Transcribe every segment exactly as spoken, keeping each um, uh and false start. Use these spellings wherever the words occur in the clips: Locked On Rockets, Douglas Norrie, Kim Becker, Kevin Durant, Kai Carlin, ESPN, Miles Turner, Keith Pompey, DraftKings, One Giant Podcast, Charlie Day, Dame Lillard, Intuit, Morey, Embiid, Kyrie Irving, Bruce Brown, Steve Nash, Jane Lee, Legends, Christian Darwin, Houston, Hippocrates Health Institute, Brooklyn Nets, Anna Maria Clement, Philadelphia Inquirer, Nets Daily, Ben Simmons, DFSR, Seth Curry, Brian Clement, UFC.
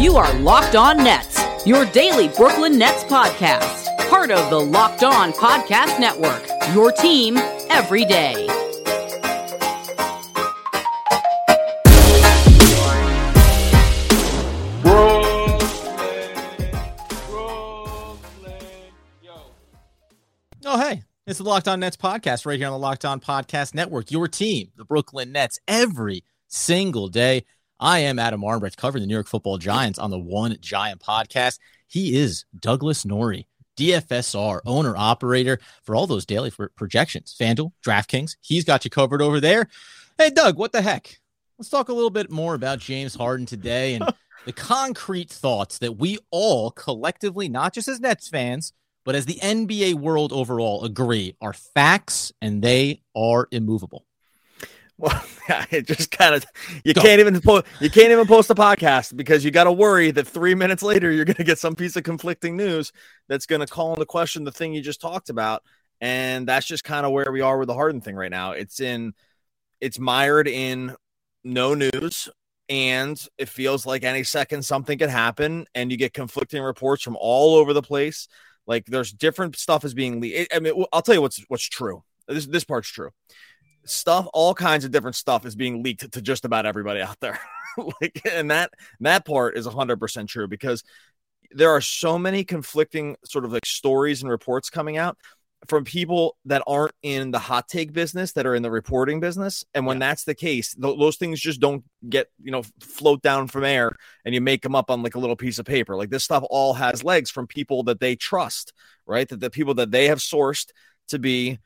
You are Locked On Nets, your daily Brooklyn Nets podcast. Part of the Locked On Podcast Network, your team every day. Brooklyn, yo. Oh, hey. It's the Locked On Nets podcast right here on the Locked On Podcast Network, your team, the Brooklyn Nets, every single day. I am Adam Armbrust, covering the New York Football Giants on the One Giant Podcast. He is Douglas Norrie, D F S R, owner-operator for all those daily for projections. FanDuel, DraftKings, he's got you covered over there. Hey, Doug, what the heck? Let's talk a little bit more about James Harden today and the concrete thoughts that we all collectively, not just as Nets fans, but as the N B A world overall, agree are facts, and they are immovable. Well, it just kind of you Don't. can't even po- you can't even post a podcast because you got to worry that three minutes later you're going to get some piece of conflicting news that's going to call into question the thing you just talked about, and that's just kind of where we are with the Harden thing right now. It's in it's mired in no news, and it feels like any second something could happen, and you get conflicting reports from all over the place. Like there's different stuff is being leaked. I mean, I'll tell you what's what's true. This this part's true. Stuff, all kinds of different stuff is being leaked to just about everybody out there. like, and that that part is one hundred percent true because there are so many conflicting sort of like stories and reports coming out from people that aren't in the hot take business, that are in the reporting business. And when yeah. that's the case, th- those things just don't get, you know, float down from air and you make them up on like a little piece of paper. Like this stuff all has legs from people that they trust, right? That the people that they have sourced to be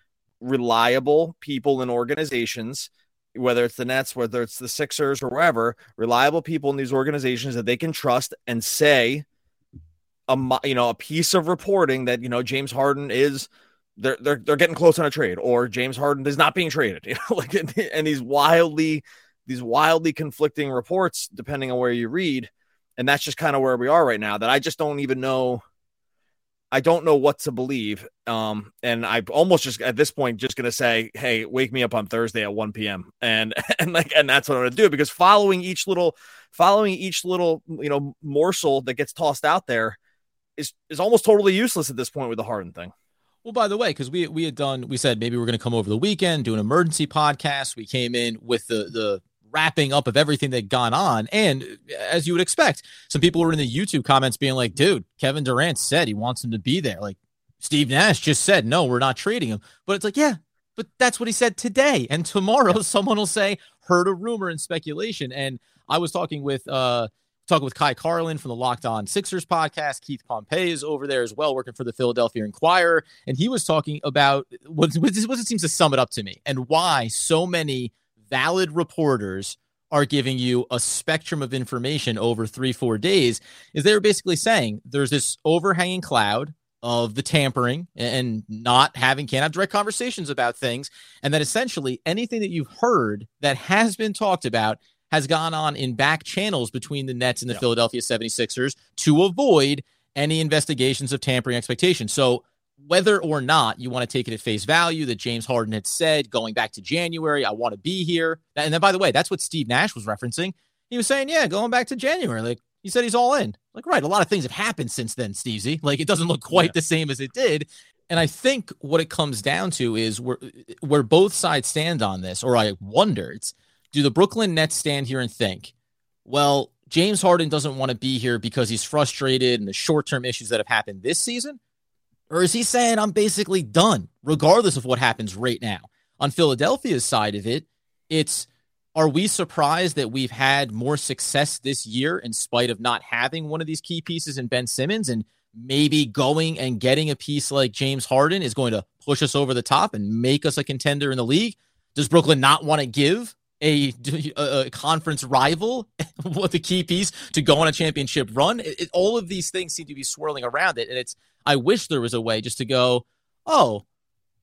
reliable people in organizations, whether it's the Nets, whether it's the Sixers or wherever, reliable people in these organizations that they can trust and say, a you know, a piece of reporting that, you know, James Harden is they're they're, they're getting close on a trade, or James Harden is not being traded, you know, like and these wildly these wildly conflicting reports depending on where you read, and that's just kind of where we are right now. That I just don't even know. I don't know what to believe, um, and I'm almost just at this point just going to say, "Hey, wake me up on Thursday at one p.m." and and like and that's what I'm going to do because following each little, following each little you know morsel that gets tossed out there is is almost totally useless at this point with the Harden thing. Well, by the way, because we we had done, we said maybe we're going to come over the weekend, do an emergency podcast. We came in with the the. wrapping up of everything that had gone on. And as you would expect, some people were in the YouTube comments being like, dude, Kevin Durant said he wants him to be there. Like Steve Nash just said, no, we're not trading him. But it's like, yeah, but that's what he said today. And tomorrow someone will say, heard a rumor and speculation. And I was talking with, uh, talking with Kai Carlin from the Locked On Sixers podcast. Keith Pompey is over there as well, working for the Philadelphia Inquirer. And he was talking about what, what it seems to sum it up to me and why so many valid reporters are giving you a spectrum of information over three, four days is they're basically saying there's this overhanging cloud of the tampering and not having, can't have direct conversations about things. And that essentially anything that you've heard that has been talked about has gone on in back channels between the Nets and the yeah. Philadelphia seventy-sixers to avoid any investigations of tampering expectations. So whether or not you want to take it at face value that James Harden had said going back to January, I want to be here. And then, by the way, that's what Steve Nash was referencing. He was saying, yeah, going back to January. Like he said, he's all in. Like, right. A lot of things have happened since then, Stevesy. Like it doesn't look quite yeah. the same as it did. And I think what it comes down to is where, where both sides stand on this, or I wonder, it's, do the Brooklyn Nets stand here and think, well, James Harden doesn't want to be here because he's frustrated and the short-term issues that have happened this season? Or is he saying I'm basically done, regardless of what happens right now? On Philadelphia's side of it, it's, are we surprised that we've had more success this year in spite of not having one of these key pieces in Ben Simmons? And maybe going and getting a piece like James Harden is going to push us over the top and make us a contender in the league? Does Brooklyn not want to give a, a conference rival with a key piece to go on a championship run. It, it, all of these things seem to be swirling around it. And it's, I wish there was a way just to go, oh,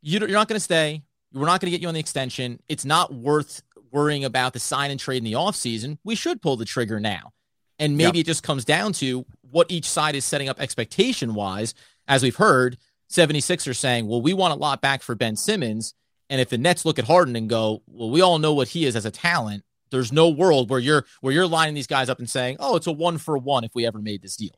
you, you're not going to stay. We're not going to get you on the extension. It's not worth worrying about the sign and trade in the offseason. We should pull the trigger now. And maybe yep. it just comes down to what each side is setting up expectation-wise. As we've heard, seventy-sixers saying, well, we want a lot back for Ben Simmons. And if the Nets look at Harden and go, well, we all know what he is as a talent, there's no world where you're where you're lining these guys up and saying, oh, it's a one-for-one if we ever made this deal.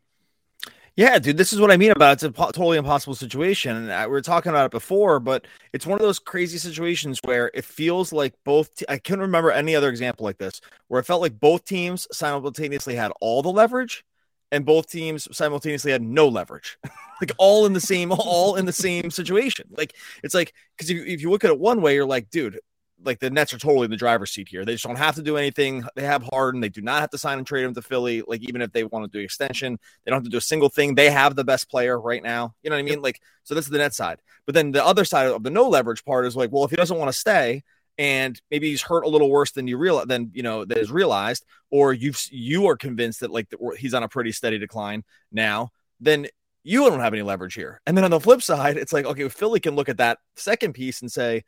Yeah, dude, this is what I mean about it's a po- totally impossible situation. And I, we were talking about it before, but it's one of those crazy situations where it feels like both te- – I can't remember any other example like this, where it felt like both teams simultaneously had all the leverage and both teams simultaneously had no leverage. Like all in the same – all in the same situation. Like it's like – because if, if you look at it one way, you're like, dude – like the Nets are totally in the driver's seat here. They just don't have to do anything. They have Harden. They do not have to sign and trade him to Philly. Like, even if they want to do an extension, they don't have to do a single thing. They have the best player right now. You know what I mean? Like, so that's the Nets side. But then the other side of the no leverage part is like, well, if he doesn't want to stay and maybe he's hurt a little worse than you realize, than, you know, that is realized, or you've, you are convinced that like the, he's on a pretty steady decline now, then you don't have any leverage here. And then on the flip side, it's like, okay, Philly can look at that second piece and say,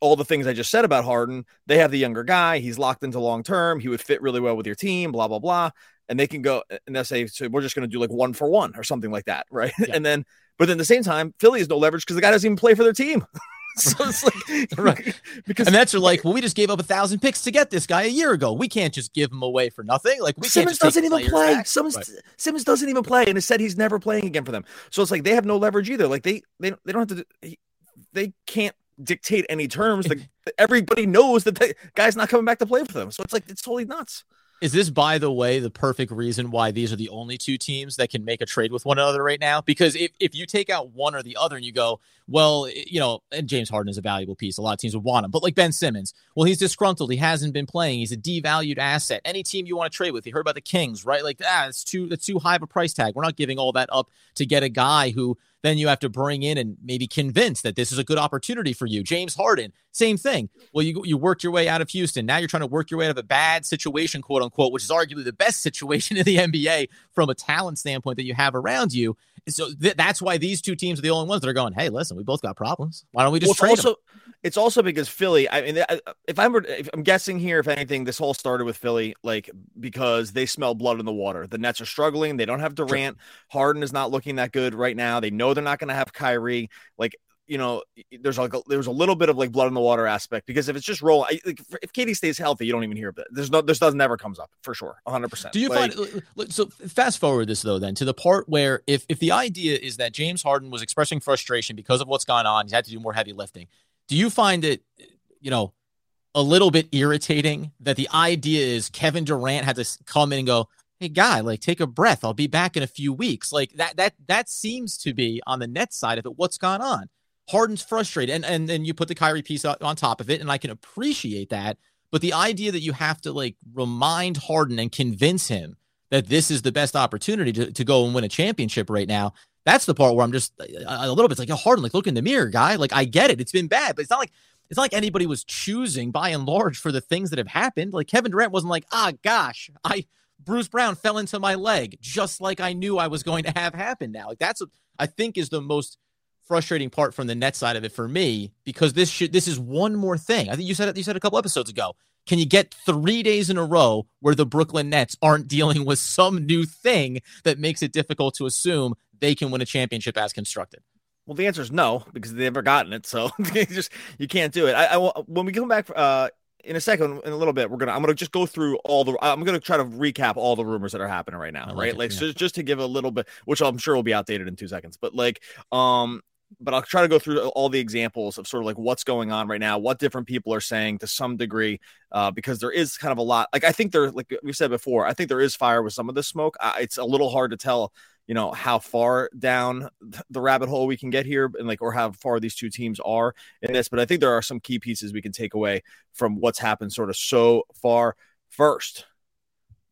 all the things I just said about Harden, they have the younger guy. He's locked into long-term. He would fit really well with your team, blah, blah, blah. And they can go and they'll say, so we're just going to do like one for one or something like that. Right. Yeah. And then, but then at the same time, Philly has no leverage because the guy doesn't even play for their team. So it's like, right. Because and Nets are like, well, we just gave up a thousand picks to get this guy a year ago. We can't just give him away for nothing. Like, we Simmons can't just doesn't even play. Simmons, right. Simmons doesn't even play. And it said he's never playing again for them. So it's like, they have no leverage either. Like they, they, they don't have to, they can't dictate any terms. Like everybody knows that the guy's not coming back to play for them. So it's like, it's totally nuts. Is this, by the way, the perfect reason why these are the only two teams that can make a trade with one another right now? Because if, if you take out one or the other and you go, well, you know, and James Harden is a valuable piece. A lot of teams would want him. But like Ben Simmons, well, he's disgruntled. He hasn't been playing. He's a devalued asset. Any team you want to trade with, you heard about the Kings, right? Like, ah, it's too, it's too high of a price tag. We're not giving all that up to get a guy who then you have to bring in and maybe convince that this is a good opportunity for you. James Harden, same thing. Well, you you worked your way out of Houston. Now you're trying to work your way out of a bad situation, quote unquote, which is arguably the best situation in the N B A from a talent standpoint that you have around you. So th- that's why these two teams are the only ones that are going, hey, listen, we both got problems. Why don't we just well, trade also, them? It's also because Philly, I mean, if I'm, if I'm guessing here, if anything, this all started with Philly, like because they smell blood in the water. The Nets are struggling. They don't have Durant. Sure. Harden is not looking that good right now. They know they're not going to have Kyrie. Like, you know, there's like a, there's a little bit of like blood in the water aspect because if it's just roll, I, like, if K D stays healthy, you don't even hear of it. There's no, this doesn't ever comes up for sure. one hundred percent. Do you like, find, so fast forward this though, then to the part where if, if the idea is that James Harden was expressing frustration because of what's gone on, he's had to do more heavy lifting. Do you find it, you know, a little bit irritating that the idea is Kevin Durant had to come in and go, hey guy, like take a breath. I'll be back in a few weeks. Like that, that, that seems to be on the Nets side of it. What's gone on? Harden's frustrated, and and then you put the Kyrie piece on top of it, and I can appreciate that. But the idea that you have to like remind Harden and convince him that this is the best opportunity to, to go and win a championship right now, that's the part where I'm just a, a little bit it's like, oh, Harden, like look in the mirror, guy. Like I get it, it's been bad, but it's not like it's not like anybody was choosing by and large for the things that have happened. Like Kevin Durant wasn't like, ah, gosh, I Bruce Brown fell into my leg just like I knew I was going to have happen. Now, like that's what I think is the most frustrating part from the net side of it for me, because this should, this is one more thing. I think you said it, you said a couple episodes ago, can you get three days in a row where the Brooklyn Nets aren't dealing with some new thing that makes it difficult to assume they can win a championship as constructed? Well, the answer is no, because they've never gotten it. So you just, you can't do it. I, I when we come back, uh, in a second, in a little bit, we're going to, I'm going to just go through all the, I'm going to try to recap all the rumors that are happening right now. Like right. It, like, yeah. so just to give a little bit, which I'm sure will be outdated in two seconds, but like, um, but I'll try to go through all the examples of sort of like what's going on right now, what different people are saying to some degree, uh, because there is kind of a lot. Like I think there, like we've said before, I think there is fire with some of the smoke. I, it's a little hard to tell, you know, how far down the rabbit hole we can get here and like, or how far these two teams are in this. But I think there are some key pieces we can take away from what's happened sort of so far. First,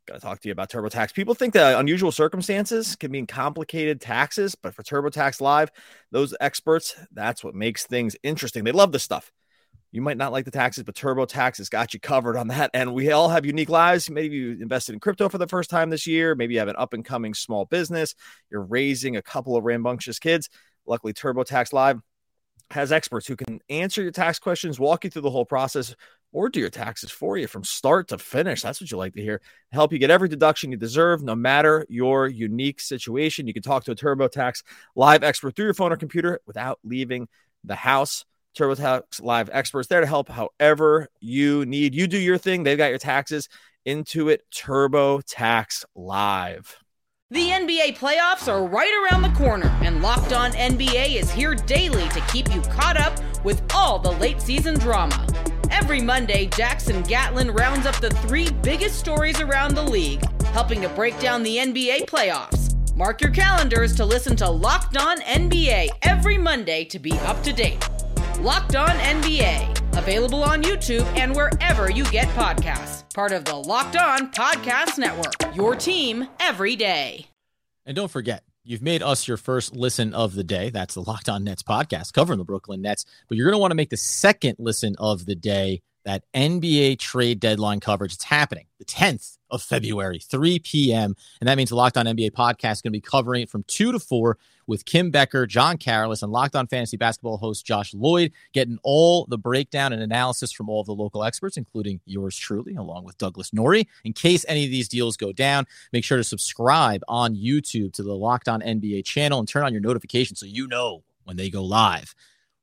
got to talk to you about TurboTax. People think that unusual circumstances can mean complicated taxes, but for TurboTax Live, those experts, that's what makes things interesting. They love this stuff. You might not like the taxes, but TurboTax has got you covered on that. And we all have unique lives. Maybe you invested in crypto for the first time this year. Maybe you have an up-and-coming small business. You're raising a couple of rambunctious kids. Luckily, TurboTax Live has experts who can answer your tax questions, walk you through the whole process, or do your taxes for you from start to finish. That's what you like to hear. Help you get every deduction you deserve, no matter your unique situation. You can talk to a TurboTax Live expert through your phone or computer without leaving the house. TurboTax Live experts there to help however you need. You do your thing. They've got your taxes. Intuit TurboTax Live. The N B A playoffs are right around the corner, and Locked On N B A is here daily to keep you caught up with all the late season drama. Every Monday, Jackson Gatlin rounds up the three biggest stories around the league, helping to break down the N B A playoffs. Mark your calendars to listen to Locked On N B A every Monday to be up to date. Locked On N B A, available on YouTube and wherever you get podcasts. Part of the Locked On Podcast Network, your team every day. And don't forget, you've made us your first listen of the day. That's the Locked On Nets podcast covering the Brooklyn Nets. But you're going to want to make the second listen of the day, that N B A trade deadline coverage. It's happening the tenth of February, three p.m. And that means the Locked On N B A podcast is going to be covering it from two to four with Kim Becker, John Karlis, and Locked On Fantasy Basketball host Josh Lloyd, getting all the breakdown and analysis from all of the local experts, including yours truly, along with Douglas Norrie. In case any of these deals go down, make sure to subscribe on YouTube to the Locked On N B A channel and turn on your notifications so you know when they go live.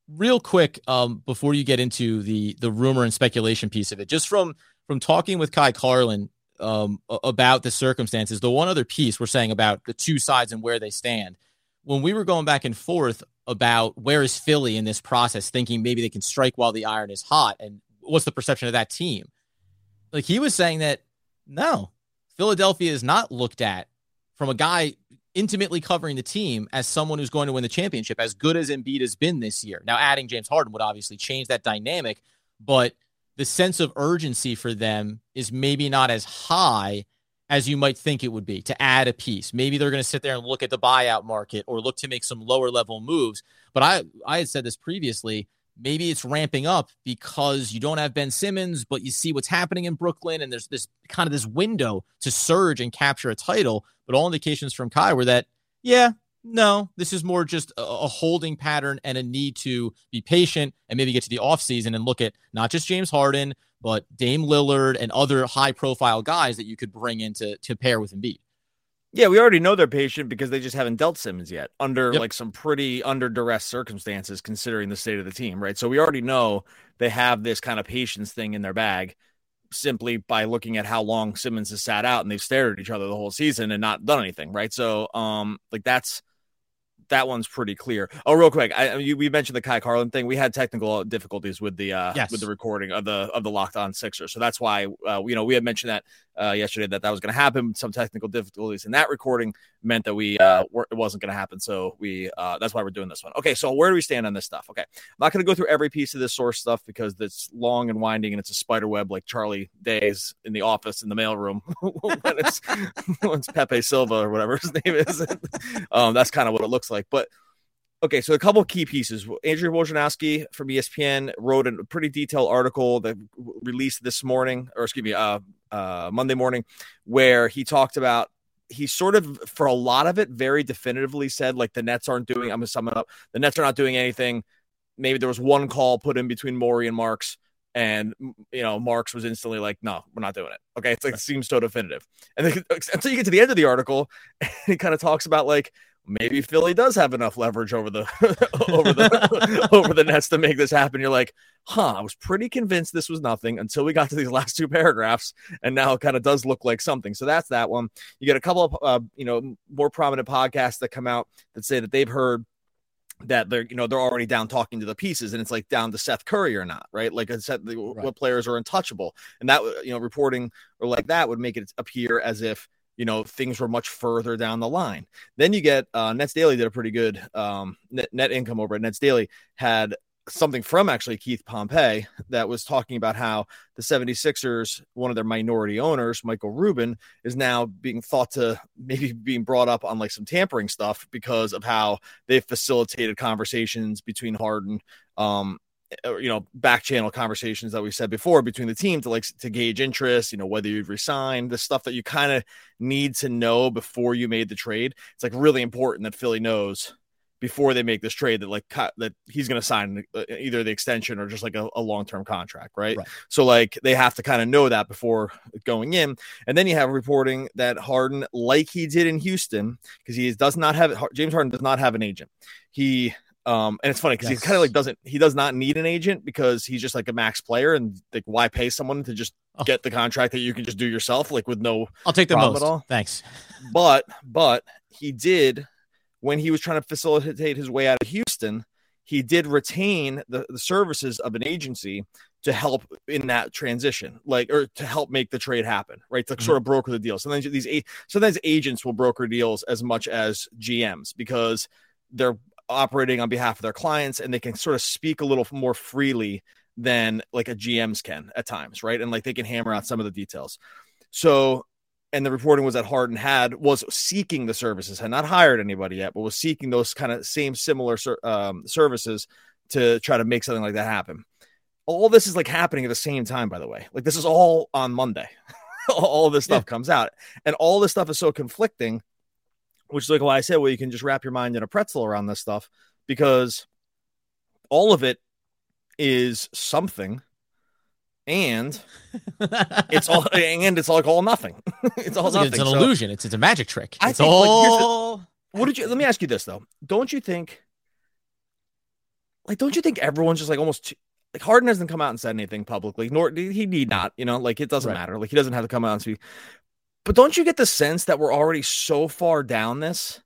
Real quick, um, before you get into the the rumor and speculation piece of it, just from from talking with Kai Carlin um, about the circumstances, the one other piece we're saying about the two sides and where they stand, when we were going back and forth about where is Philly in this process, thinking maybe they can strike while the iron is hot, and what's the perception of that team? Like, he was saying that, no, Philadelphia is not looked at from a guy intimately covering the team as someone who's going to win the championship, as good as Embiid has been this year. Now, adding James Harden would obviously change that dynamic, but the sense of urgency for them is maybe not as high as you might think it would be to add a piece. Maybe they're going to sit there and look at the buyout market or look to make some lower level moves. But I, I had said this previously, maybe it's ramping up because you don't have Ben Simmons, but you see what's happening in Brooklyn, and there's this kind of this window to surge and capture a title. But all indications from Kai were that, yeah, no, this is more just a, a holding pattern and a need to be patient and maybe get to the offseason and look at not just James Harden, but Dame Lillard and other high-profile guys that you could bring in to, to pair with Embiid. Yeah, we already know they're patient because they just haven't dealt Simmons yet under yep. like some pretty under duress circumstances considering the state of the team, right? So we already know they have this kind of patience thing in their bag simply by looking at how long Simmons has sat out, and they've stared at each other the whole season and not done anything, right? So um, like that's that one's pretty clear. Oh, real quick, I, you, we mentioned the Kai Carlin thing. We had technical difficulties with the uh, yes. with the recording of the of the Locked On Sixers, so that's why uh, you know we had mentioned that uh, yesterday that that was going to happen. Some technical difficulties in that recording meant that we uh, were, it wasn't going to happen. So we uh, that's why we're doing this one. Okay, so where do we stand on this stuff? Okay, I'm not going to go through every piece of this source stuff because it's long and winding and it's a spider web like Charlie Day's in the office in the mailroom when it's when it's Pepe Silva or whatever his name is. um, that's kind of what it looks like. Like, but okay, so a couple of key pieces. Andrew Wojnarowski from E S P N wrote a pretty detailed article that released this morning, or excuse me, uh, uh, Monday morning, where he talked about he sort of, for a lot of it, very definitively said like the Nets aren't doing. I'm gonna sum it up. The Nets are not doing anything. Maybe there was one call put in between Morey and Marks, and you know Marks was instantly like, no, we're not doing it. Okay, it's like it seems so definitive, and then until you get to the end of the article, and he kind of talks about like, maybe Philly does have enough leverage over the over the over the Nets to make this happen. You're like, huh, I was pretty convinced this was nothing until we got to these last two paragraphs, and now it kind of does look like something. So that's that one. You get a couple of uh, you know more prominent podcasts that come out that say that they've heard that they're you know they're already down talking to the pieces, and it's like down to Seth Curry or not, right? Like I said, the, right. What players are untouchable, and that you know reporting or like that would make it appear as if, you know, things were much further down the line. Then you get uh, Nets Daily did a pretty good um, net, net income over at Nets Daily had something from actually Keith Pompey that was talking about how the seventy-sixers, one of their minority owners, Michael Rubin, is now being thought to maybe being brought up on like some tampering stuff because of how they facilitated conversations between Harden um, you know, back channel conversations that we said before between the team to like to gauge interest, you know, whether you'd resign, the stuff that you kind of need to know before you made the trade. It's like really important that Philly knows before they make this trade that like that he's going to sign either the extension or just like a, a long-term contract. Right? right. So like they have to kind of know that before going in. And then you have reporting that Harden, like he did in Houston, because he does not have James Harden does not have an agent. He, Um, and it's funny because yes. he kind of like doesn't, he does not need an agent because he's just like a max player, and like why pay someone to just oh. get the contract that you can just do yourself, like with no, I'll take the most at all. Thanks. But, but he did, when he was trying to facilitate his way out of Houston, he did retain the, the services of an agency to help in that transition, like, or to help make the trade happen, right? To mm-hmm. sort of broker the deal. Sometimes these, sometimes agents will broker deals as much as G Ms because they're operating on behalf of their clients, and they can sort of speak a little more freely than like a G Ms can at times, right? And like they can hammer out some of the details. So, and the reporting was that Harden had was seeking the services, had not hired anybody yet, but was seeking those kind of same similar um, services to try to make something like that happen. All this is like happening at the same time, by the way. Like this is all on Monday. All of this stuff yeah. comes out, and all this stuff is so conflicting, which is like why I said, well, you can just wrap your mind in a pretzel around this stuff, because all of it is something, and it's all, and it's like all nothing. It's all nothing. It's an so, illusion. It's it's a magic trick. I it's think, all. Like, the, what did you? Let me ask you this though. Don't you think? Like, don't you think everyone's just like almost too, like Harden hasn't come out and said anything publicly, nor he need not. You know, like it doesn't right. matter. Like he doesn't have to come out and speak. But don't you get the sense that we're already so far down this?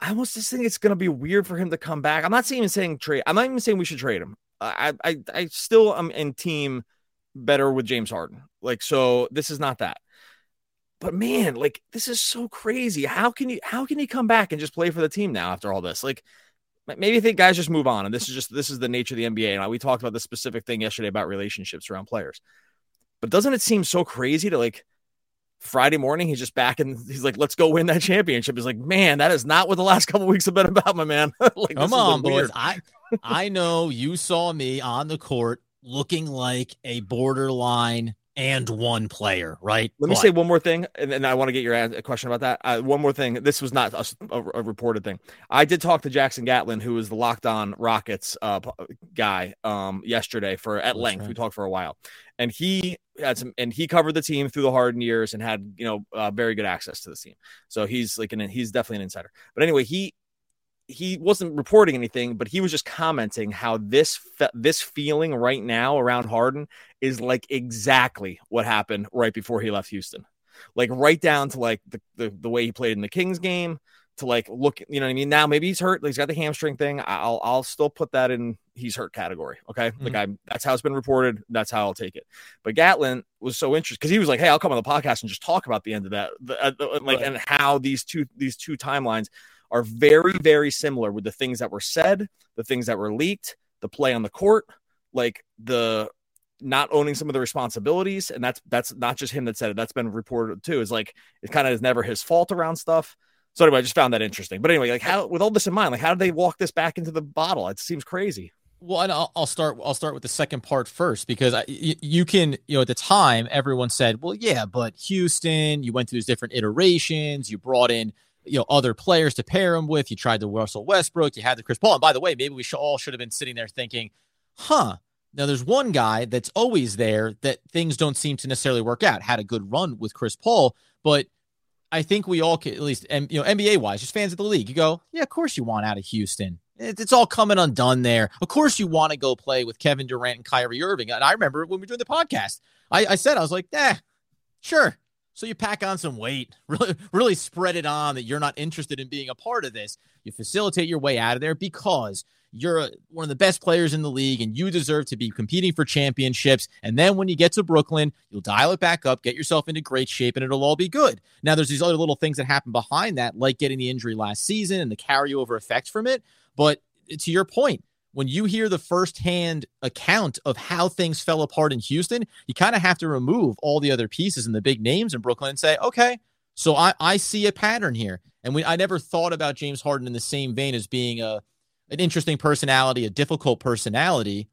I almost just think it's going to be weird for him to come back. I'm not even saying trade. I'm not even saying we should trade him. I, I, I still am in team better with James Harden. Like, so this is not that. But man, like this is so crazy. How can you? How can he come back and just play for the team now after all this? Like, maybe think guys just move on. And this is just this is the nature of the N B A. And we talked about this specific thing yesterday about relationships around players. But doesn't it seem so crazy to like? Friday morning, he's just back and he's like, let's go win that championship. He's like, man, that is not what the last couple of weeks have been about, my man. Like, come on, boys. I, I know you saw me on the court looking like a borderline and one player, right? Let but. me say one more thing, and, and I want to get your a question about that. Uh, one more thing. This was not a, a, a reported thing. I did talk to Jackson Gatlin, who is the Locked On Rockets uh, guy um, yesterday for at That's length. Right. We talked for a while, and he had some, and he covered the team through the Harden years and had, you know, uh, very good access to the team. So he's like, an, he's definitely an insider. But anyway, he he wasn't reporting anything, but he was just commenting how this fe- this feeling right now around Harden is like exactly what happened right before he left Houston, like right down to like the, the, the way he played in the Kings game to like look, you know what I mean? Now maybe he's hurt, like he's got the hamstring thing. I'll I'll still put that in he's hurt category, okay? Mm-hmm. Like I that's how it's been reported. That's how I'll take it. But Gatlin was so interested because he was like, hey, I'll come on the podcast and just talk about the end of that, the, uh, the, like right. and how these two these two timelines are very, very similar with the things that were said, the things that were leaked, the play on the court, like the not owning some of the responsibilities. And that's that's not just him that said it. That's been reported too. It's like it kind of is never his fault around stuff. So anyway, I just found that interesting. But anyway, like how with all this in mind, like how do they walk this back into the bottle? It seems crazy. Well, and I'll, I'll start. I'll start with the second part first, because I, you, you can, you know, at the time everyone said, well, yeah, but Houston, you went through these different iterations, you brought in, you know, other players to pair him with. You tried the Russell Westbrook. You had the Chris Paul. And by the way, maybe we should all should have been sitting there thinking, huh, now there's one guy that's always there that things don't seem to necessarily work out. Had a good run with Chris Paul, but I think we all can, at least, and you know, N B A wise, just fans of the league, you go, yeah, of course you want out of Houston. It's all coming undone there. Of course you want to go play with Kevin Durant and Kyrie Irving. And I remember when we were doing the podcast, I, I said, I was like, eh, sure. So you pack on some weight, really, really spread it on that you're not interested in being a part of this. You facilitate your way out of there because you're a, one of the best players in the league and you deserve to be competing for championships. And then when you get to Brooklyn, you'll dial it back up, get yourself into great shape, and it'll all be good. Now, there's these other little things that happen behind that, like getting the injury last season and the carryover effects from it. But to your point, when you hear the firsthand account of how things fell apart in Houston, you kind of have to remove all the other pieces and the big names in Brooklyn and say, okay, so I, I see a pattern here. And we, I never thought about James Harden in the same vein as being a an interesting personality, a difficult personality,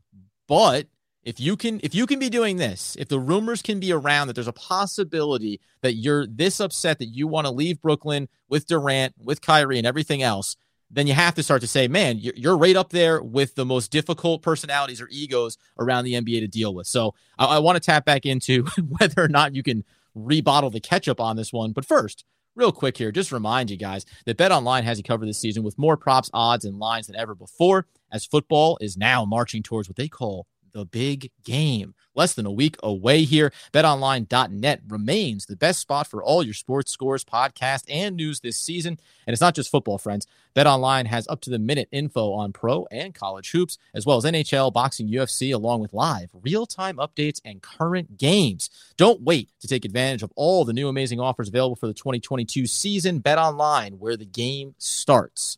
But if you can, if you can be doing this, if the rumors can be around that there's a possibility that you're this upset that you want to leave Brooklyn with Durant, with Kyrie and everything else, then you have to start to say, man, you're right up there with the most difficult personalities or egos around the N B A to deal with. So I, I want to tap back into whether or not you can rebottle the ketchup on this one. But first, real quick here, just remind you guys that BetOnline has you covered this season with more props, odds, and lines than ever before, as football is now marching towards what they call the big game. Less than a week away here. bet online dot net remains the best spot for all your sports scores, podcasts, and news this season. And it's not just football, friends. BetOnline has up-to-the-minute info on pro and college hoops, as well as N H L, boxing, U F C, along with live, real-time updates and current games. Don't wait to take advantage of all the new amazing offers available for the twenty twenty-two season. BetOnline, where the game starts.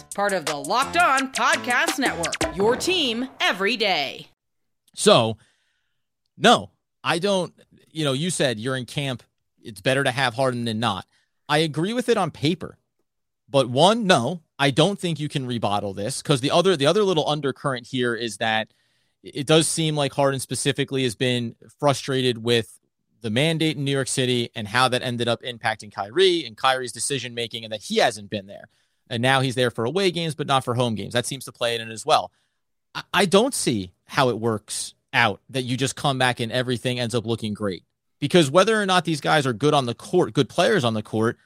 Part of the Locked On Podcast Network, your team every day. So, no, I don't, you know, you said you're in camp. It's better to have Harden than not. I agree with it on paper. But one, no, I don't think you can rebottle this, because the other, the other little undercurrent here is that it does seem like Harden specifically has been frustrated with the mandate in New York City and how that ended up impacting Kyrie and Kyrie's decision-making, and that he hasn't been there. And now he's there for away games, but not for home games. That seems to play in it as well. I don't see how it works out that you just come back and everything ends up looking great. Because whether or not these guys are good on the court, good players on the court,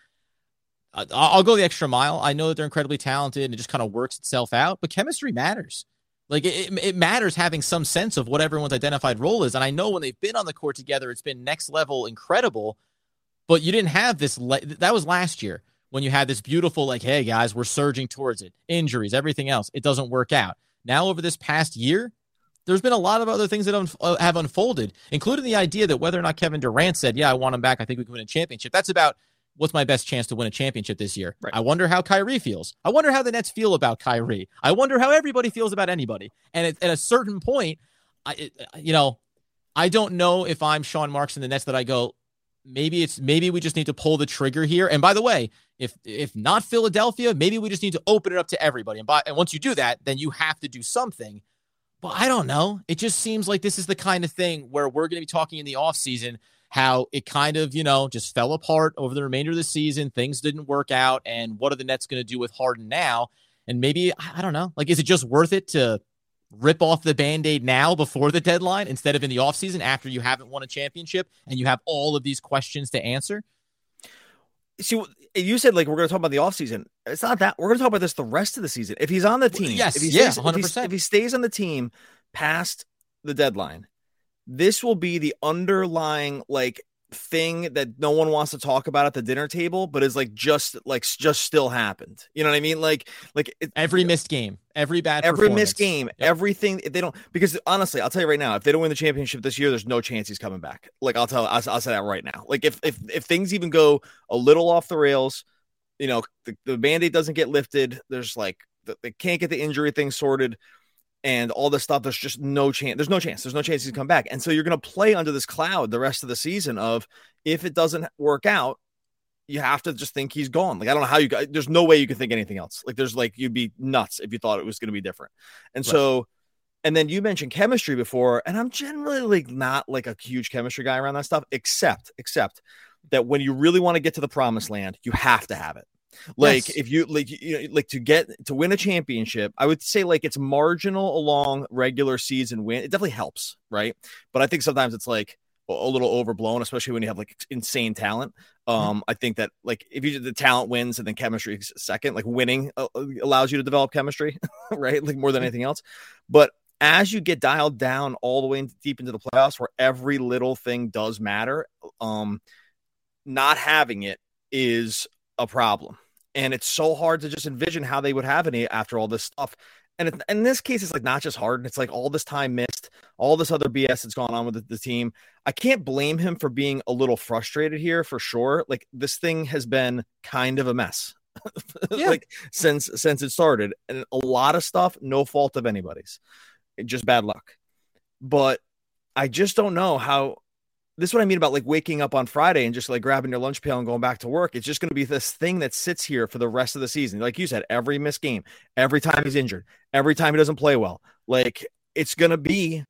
I'll go the extra mile. I know that they're incredibly talented and it just kind of works itself out. But chemistry matters. Like it, it matters having some sense of what everyone's identified role is. And I know when they've been on the court together, it's been next level incredible. But you didn't have this. Le- that was last year, when you had this beautiful, like, hey, guys, we're surging towards it. Injuries, everything else. It doesn't work out. Now, over this past year, there's been a lot of other things that un- have unfolded, including the idea that whether or not Kevin Durant said, yeah, I want him back, I think we can win a championship. That's about what's my best chance to win a championship this year. Right. I wonder how Kyrie feels. I wonder how the Nets feel about Kyrie. I wonder how everybody feels about anybody. And at, at a certain point, I, it, you know, I don't know if I'm Sean Marks in the Nets that I go, Maybe it's maybe we just need to pull the trigger here. And by the way, if if not Philadelphia, maybe we just need to open it up to everybody. And by, and once you do that, then you have to do something. But I don't know. It just seems like this is the kind of thing where we're going to be talking in the offseason how it kind of, you know, just fell apart over the remainder of the season. Things didn't work out. And what are the Nets going to do with Harden now? And maybe, I don't know, like, is it just worth it to rip off the Band-Aid now before the deadline instead of in the offseason after you haven't won a championship and you have all of these questions to answer? See, you said, like, we're going to talk about the offseason. It's not that. We're going to talk about this the rest of the season. If he's on the team. Yes, if he stays, yeah, one hundred percent. If he, if he stays on the team past the deadline, this will be the underlying, like, thing that no one wants to talk about at the dinner table, but is like just like just still happened. You know what I mean? Like like it, every missed game, every bad, every missed game, yep. everything. If they don't, because honestly, I'll tell you right now, if they don't win the championship this year, there's no chance he's coming back. Like I'll tell, I'll, I'll say that right now. Like if if if things even go a little off the rails, you know, the, the Band-Aid doesn't get lifted. There's like the, they can't get the injury thing sorted. And all this stuff, there's just no chance. There's no chance. There's no chance he's come back. And so you're going to play under this cloud the rest of the season of if it doesn't work out, you have to just think he's gone. Like, I don't know how you – there's no way you can think anything else. Like, there's like – you'd be nuts if you thought it was going to be different. And right. so – and then you mentioned chemistry before, and I'm generally like not like a huge chemistry guy around that stuff, except except that when you really want to get to the promised land, you have to have it. Like yes. if you like, you know, like to get to win a championship, I would say like it's marginal along regular season win. It definitely helps. Right. But I think sometimes it's like a little overblown, especially when you have like insane talent. Um, mm-hmm. I think that like if you the talent wins and then chemistry is second, like winning uh, allows you to develop chemistry. Right. Like more than anything else. But as you get dialed down all the way in, deep into the playoffs where every little thing does matter, um, not having it is a problem. And it's so hard to just envision how they would have any after all this stuff. And in this case, it's like not just Harden. It's like all this time missed, all this other B S that's gone on with the, the team. I can't blame him for being a little frustrated here for sure. Like, this thing has been kind of a mess yeah. like since, since it started, and a lot of stuff, no fault of anybody's, just bad luck. But I just don't know how. This is what I mean about like waking up on Friday and just like grabbing your lunch pail and going back to work. It's just going to be this thing that sits here for the rest of the season. Like you said, every missed game, every time he's injured, every time he doesn't play well, like it's going to be,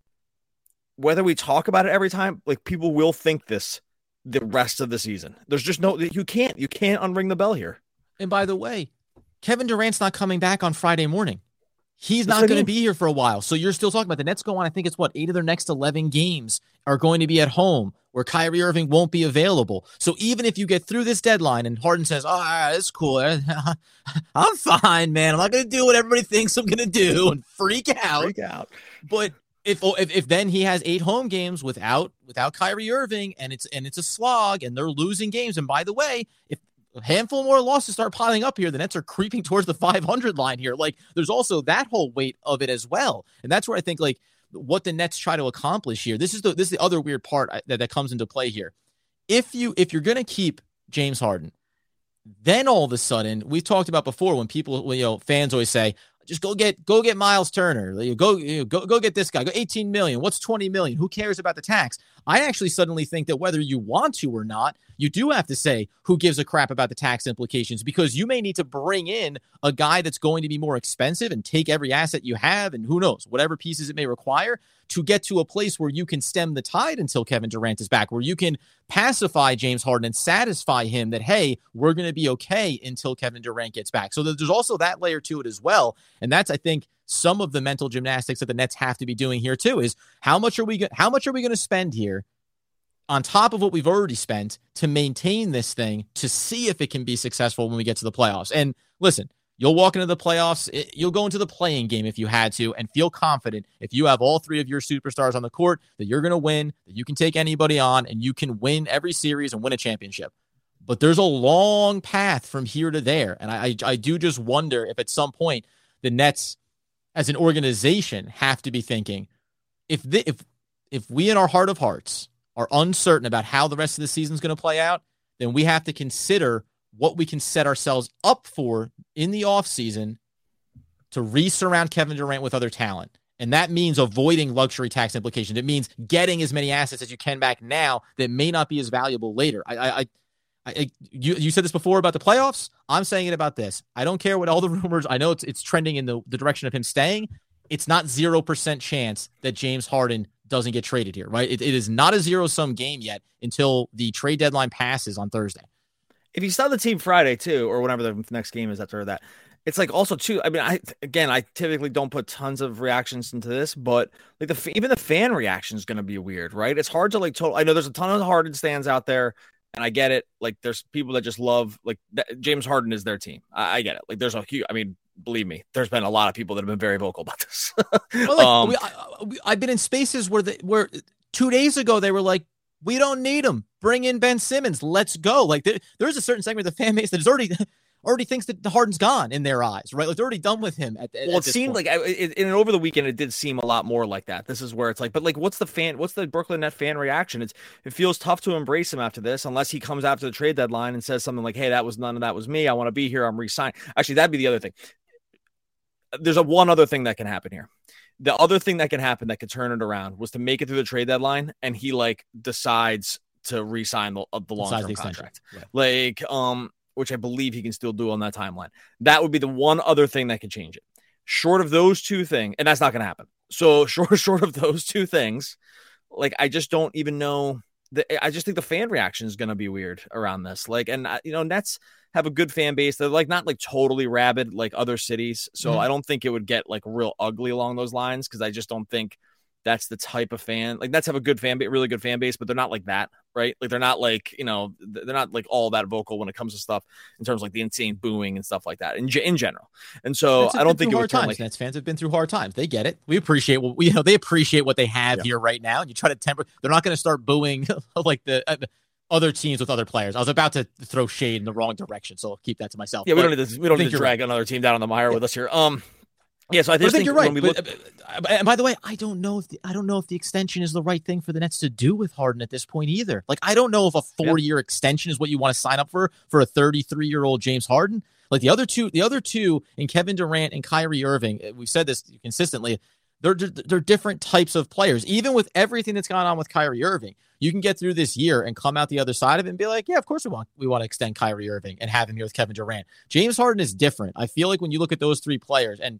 whether we talk about it every time, like people will think this the rest of the season. There's just no, you can't, you can't unring the bell here. And by the way, Kevin Durant's not coming back on Friday morning. He's not going to be here for a while. So you're still talking about the Nets go on. I think it's what, eight of their next eleven games are going to be at home where Kyrie Irving won't be available. So even if you get through this deadline and Harden says, oh, all right, that's cool. I'm fine, man. I'm not going to do what everybody thinks I'm going to do and freak out. Freak out. But if, if if then he has eight home games without without Kyrie Irving and it's and it's a slog and they're losing games. And by the way, if a handful more losses start piling up here, the Nets are creeping towards the five hundred line here. Like, there's also that whole weight of it as well. And that's where I think, like, what the Nets try to accomplish here. This is the this is the other weird part that, that comes into play here. If, you, if you're going to keep James Harden, then all of a sudden, we've talked about before when people, you know, fans always say, just go get go get Miles Turner. Go, go, go get this guy. Go eighteen million dollars. What's twenty million dollars? Who cares about the tax? I actually suddenly think that whether you want to or not, you do have to say who gives a crap about the tax implications, because you may need to bring in a guy that's going to be more expensive and take every asset you have and who knows, whatever pieces it may require to get to a place where you can stem the tide until Kevin Durant is back, where you can pacify James Harden and satisfy him that, hey, we're going to be okay until Kevin Durant gets back. So there's also that layer to it as well. And that's, I think, some of the mental gymnastics that the Nets have to be doing here too, is how much are we how much are we going to spend here on top of what we've already spent to maintain this thing, to see if it can be successful when we get to the playoffs. And listen, you'll walk into the playoffs, it, you'll go into the play-in game if you had to, and feel confident if you have all three of your superstars on the court that you're going to win, that you can take anybody on, and you can win every series and win a championship. But there's a long path from here to there, and I, I, I do just wonder if at some point the Nets, as an organization, have to be thinking, if the, if if we in our heart of hearts are uncertain about how the rest of the season is going to play out, then we have to consider what we can set ourselves up for in the offseason to re-surround Kevin Durant with other talent. And that means avoiding luxury tax implications. It means getting as many assets as you can back now that may not be as valuable later. I, I, I I, you you said this before about the playoffs. I'm saying it about this. I don't care what all the rumors. I know it's it's trending in the, the direction of him staying. It's not zero percent chance that James Harden doesn't get traded here, right? It, it is not a zero sum game yet until the trade deadline passes on Thursday. If he's on the team Friday too, or whenever the next game is after that, it's like also too. I mean, I again, I typically don't put tons of reactions into this, but like the even the fan reaction is going to be weird, right? It's hard to like total. I know there's a ton of Harden stands out there. And I get it. Like, there's people that just love, like, that James Harden is their team. I, I get it. Like, there's a huge, I mean, believe me, there's been a lot of people that have been very vocal about this. well, like, um, we, I, we, I've been in spaces where the, where two days ago they were like, we don't need him. Bring in Ben Simmons. Let's go. Like, there, there's a certain segment of the fan base that is already already thinks that Harden's gone in their eyes, right? Like, they're already done with him. At, at, well, it at seemed point. like, I, it, and over the weekend, it did seem a lot more like that. This is where it's like, but like, what's the fan, what's the Brooklyn Net fan reaction? It's, it feels tough to embrace him after this, unless he comes after the trade deadline and says something like, hey, that was none of that was me. I want to be here. I'm re-signing. Actually, that'd be the other thing. There's a one other thing that can happen here. The other thing that can happen that could turn it around was to make it through the trade deadline. And he like decides to re-sign the, the long-term contract. Yeah. Like, um, which I believe he can still do on that timeline. That would be the one other thing that could change it. Short of those two things, and that's not going to happen. So short, short of those two things, like, I just don't even know. The, I just think the fan reaction is going to be weird around this. Like, and you know, Nets have a good fan base. They're like not like totally rabid like other cities. So mm-hmm. I don't think it would get like real ugly along those lines, because I just don't think that's the type of fan. Like, Nets have a good fan base, really good fan base, but they're not like that, right? Like, they're not like, you know, they're not like all that vocal when it comes to stuff in terms of like the insane booing and stuff like that in, in general. And so I don't think it would turn like Nets fans have been through hard times. They get it. We appreciate what you know. They appreciate what they have yeah. here right now. And you try to temper. They're not going to start booing like the. Uh, other teams with other players. I was about to throw shade in the wrong direction, so I'll keep that to myself. Yeah, we don't need to, we don't need to drag right. another team down on the mire yeah. with us here. Um, Yeah, so I just I think, think you're right. When we look- but, and by the way, I don't know if the, I don't know if the extension is the right thing for the Nets to do with Harden at this point either. Like, I don't know if a four-year yeah. extension is what you want to sign up for for a thirty-three-year-old James Harden. Like the other two, the other two in Kevin Durant and Kyrie Irving, we've said this consistently. They're they're different types of players. Even with everything that's gone on with Kyrie Irving, you can get through this year and come out the other side of it and be like, yeah, of course we want we want to extend Kyrie Irving and have him here with Kevin Durant. James Harden is different. I feel like when you look at those three players, and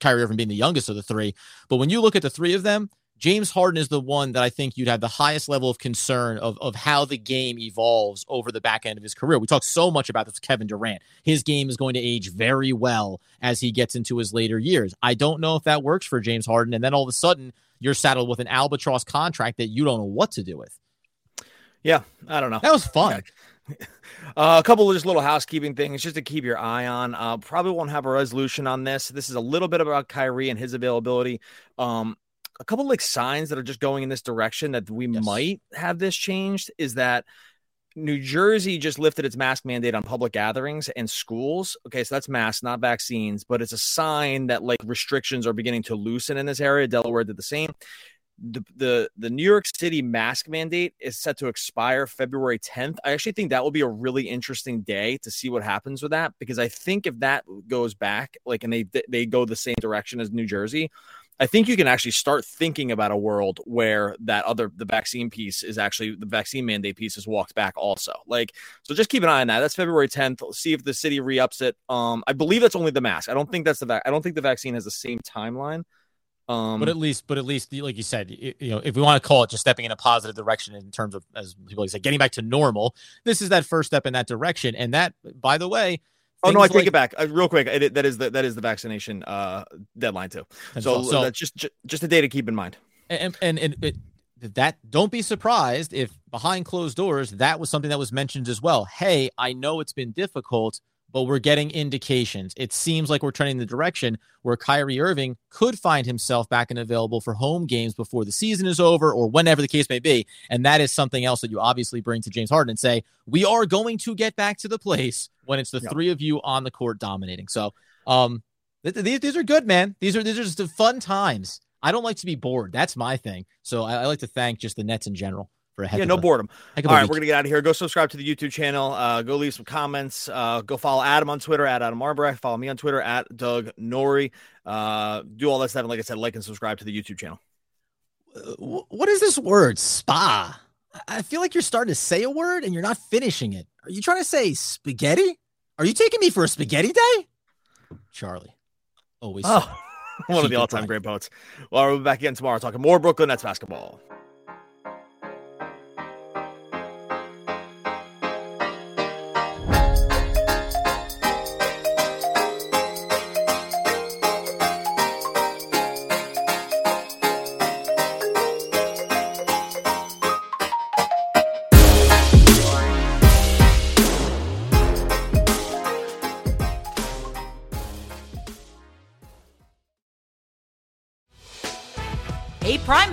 Kyrie Irving being the youngest of the three, but when you look at the three of them, James Harden is the one that I think you'd have the highest level of concern of, of how the game evolves over the back end of his career. We talk so much about this Kevin Durant. His game is going to age very well as he gets into his later years. I don't know if that works for James Harden. And then all of a sudden, you're saddled with an albatross contract that you don't know what to do with. Yeah, I don't know. That was fun. Uh, a couple of just little housekeeping things just to keep your eye on. Uh, probably won't have a resolution on this. This is a little bit about Kyrie and his availability. Um, A couple of like signs that are just going in this direction that we yes. might have this changed is that New Jersey just lifted its mask mandate on public gatherings and schools. Okay, so that's masks, not vaccines, but it's a sign that like restrictions are beginning to loosen in this area. Delaware did the same. The the, the New York City mask mandate is set to expire February tenth. I actually think that will be a really interesting day to see what happens with that, because I think if that goes back, like, and they they go the same direction as New Jersey, I think you can actually start thinking about a world where that other, the vaccine piece is actually, the vaccine mandate piece is walked back also. Like, so just keep an eye on that. That's February tenth. Let's see if the city re-ups it. Um, I believe that's only the mask. I don't think that's the, va- I don't think the vaccine has the same timeline. Um, but at least, but at least, like you said, you, you know, if we want to call it just stepping in a positive direction in terms of, as people say, getting back to normal, this is that first step in that direction. And that, by the way, Oh no! I take like, it back uh, real quick. It, that is the that is the vaccination uh, deadline too. So, so that's just just a day to keep in mind. And and, and it, that don't be surprised if behind closed doors that was something that was mentioned as well. Hey, I know it's been difficult, but we're getting indications. It seems like we're trending in the direction where Kyrie Irving could find himself back and available for home games before the season is over or whenever the case may be. And that is something else that you obviously bring to James Harden and say, we are going to get back to the place when it's the yep. three of you on the court dominating. So um, th- th- these are good, man. These are, these are just fun times. I don't like to be bored. That's my thing. So I, I like to thank just the Nets in general. Yeah, no a, boredom. All right, week. We're going to get out of here. Go subscribe to the YouTube channel. Uh, go leave some comments. Uh, go follow Adam on Twitter at Adam Armbrust. Follow me on Twitter at Doug Norrie. Uh, do all that stuff. And like I said, like and subscribe to the YouTube channel. What is this word, spa? I feel like you're starting to say a word and you're not finishing it. Are you trying to say spaghetti? Are you taking me for a spaghetti day? Charlie. Always. Oh, one of the all-time great poets. Well, we'll be back again tomorrow talking more Brooklyn Nets basketball. Prime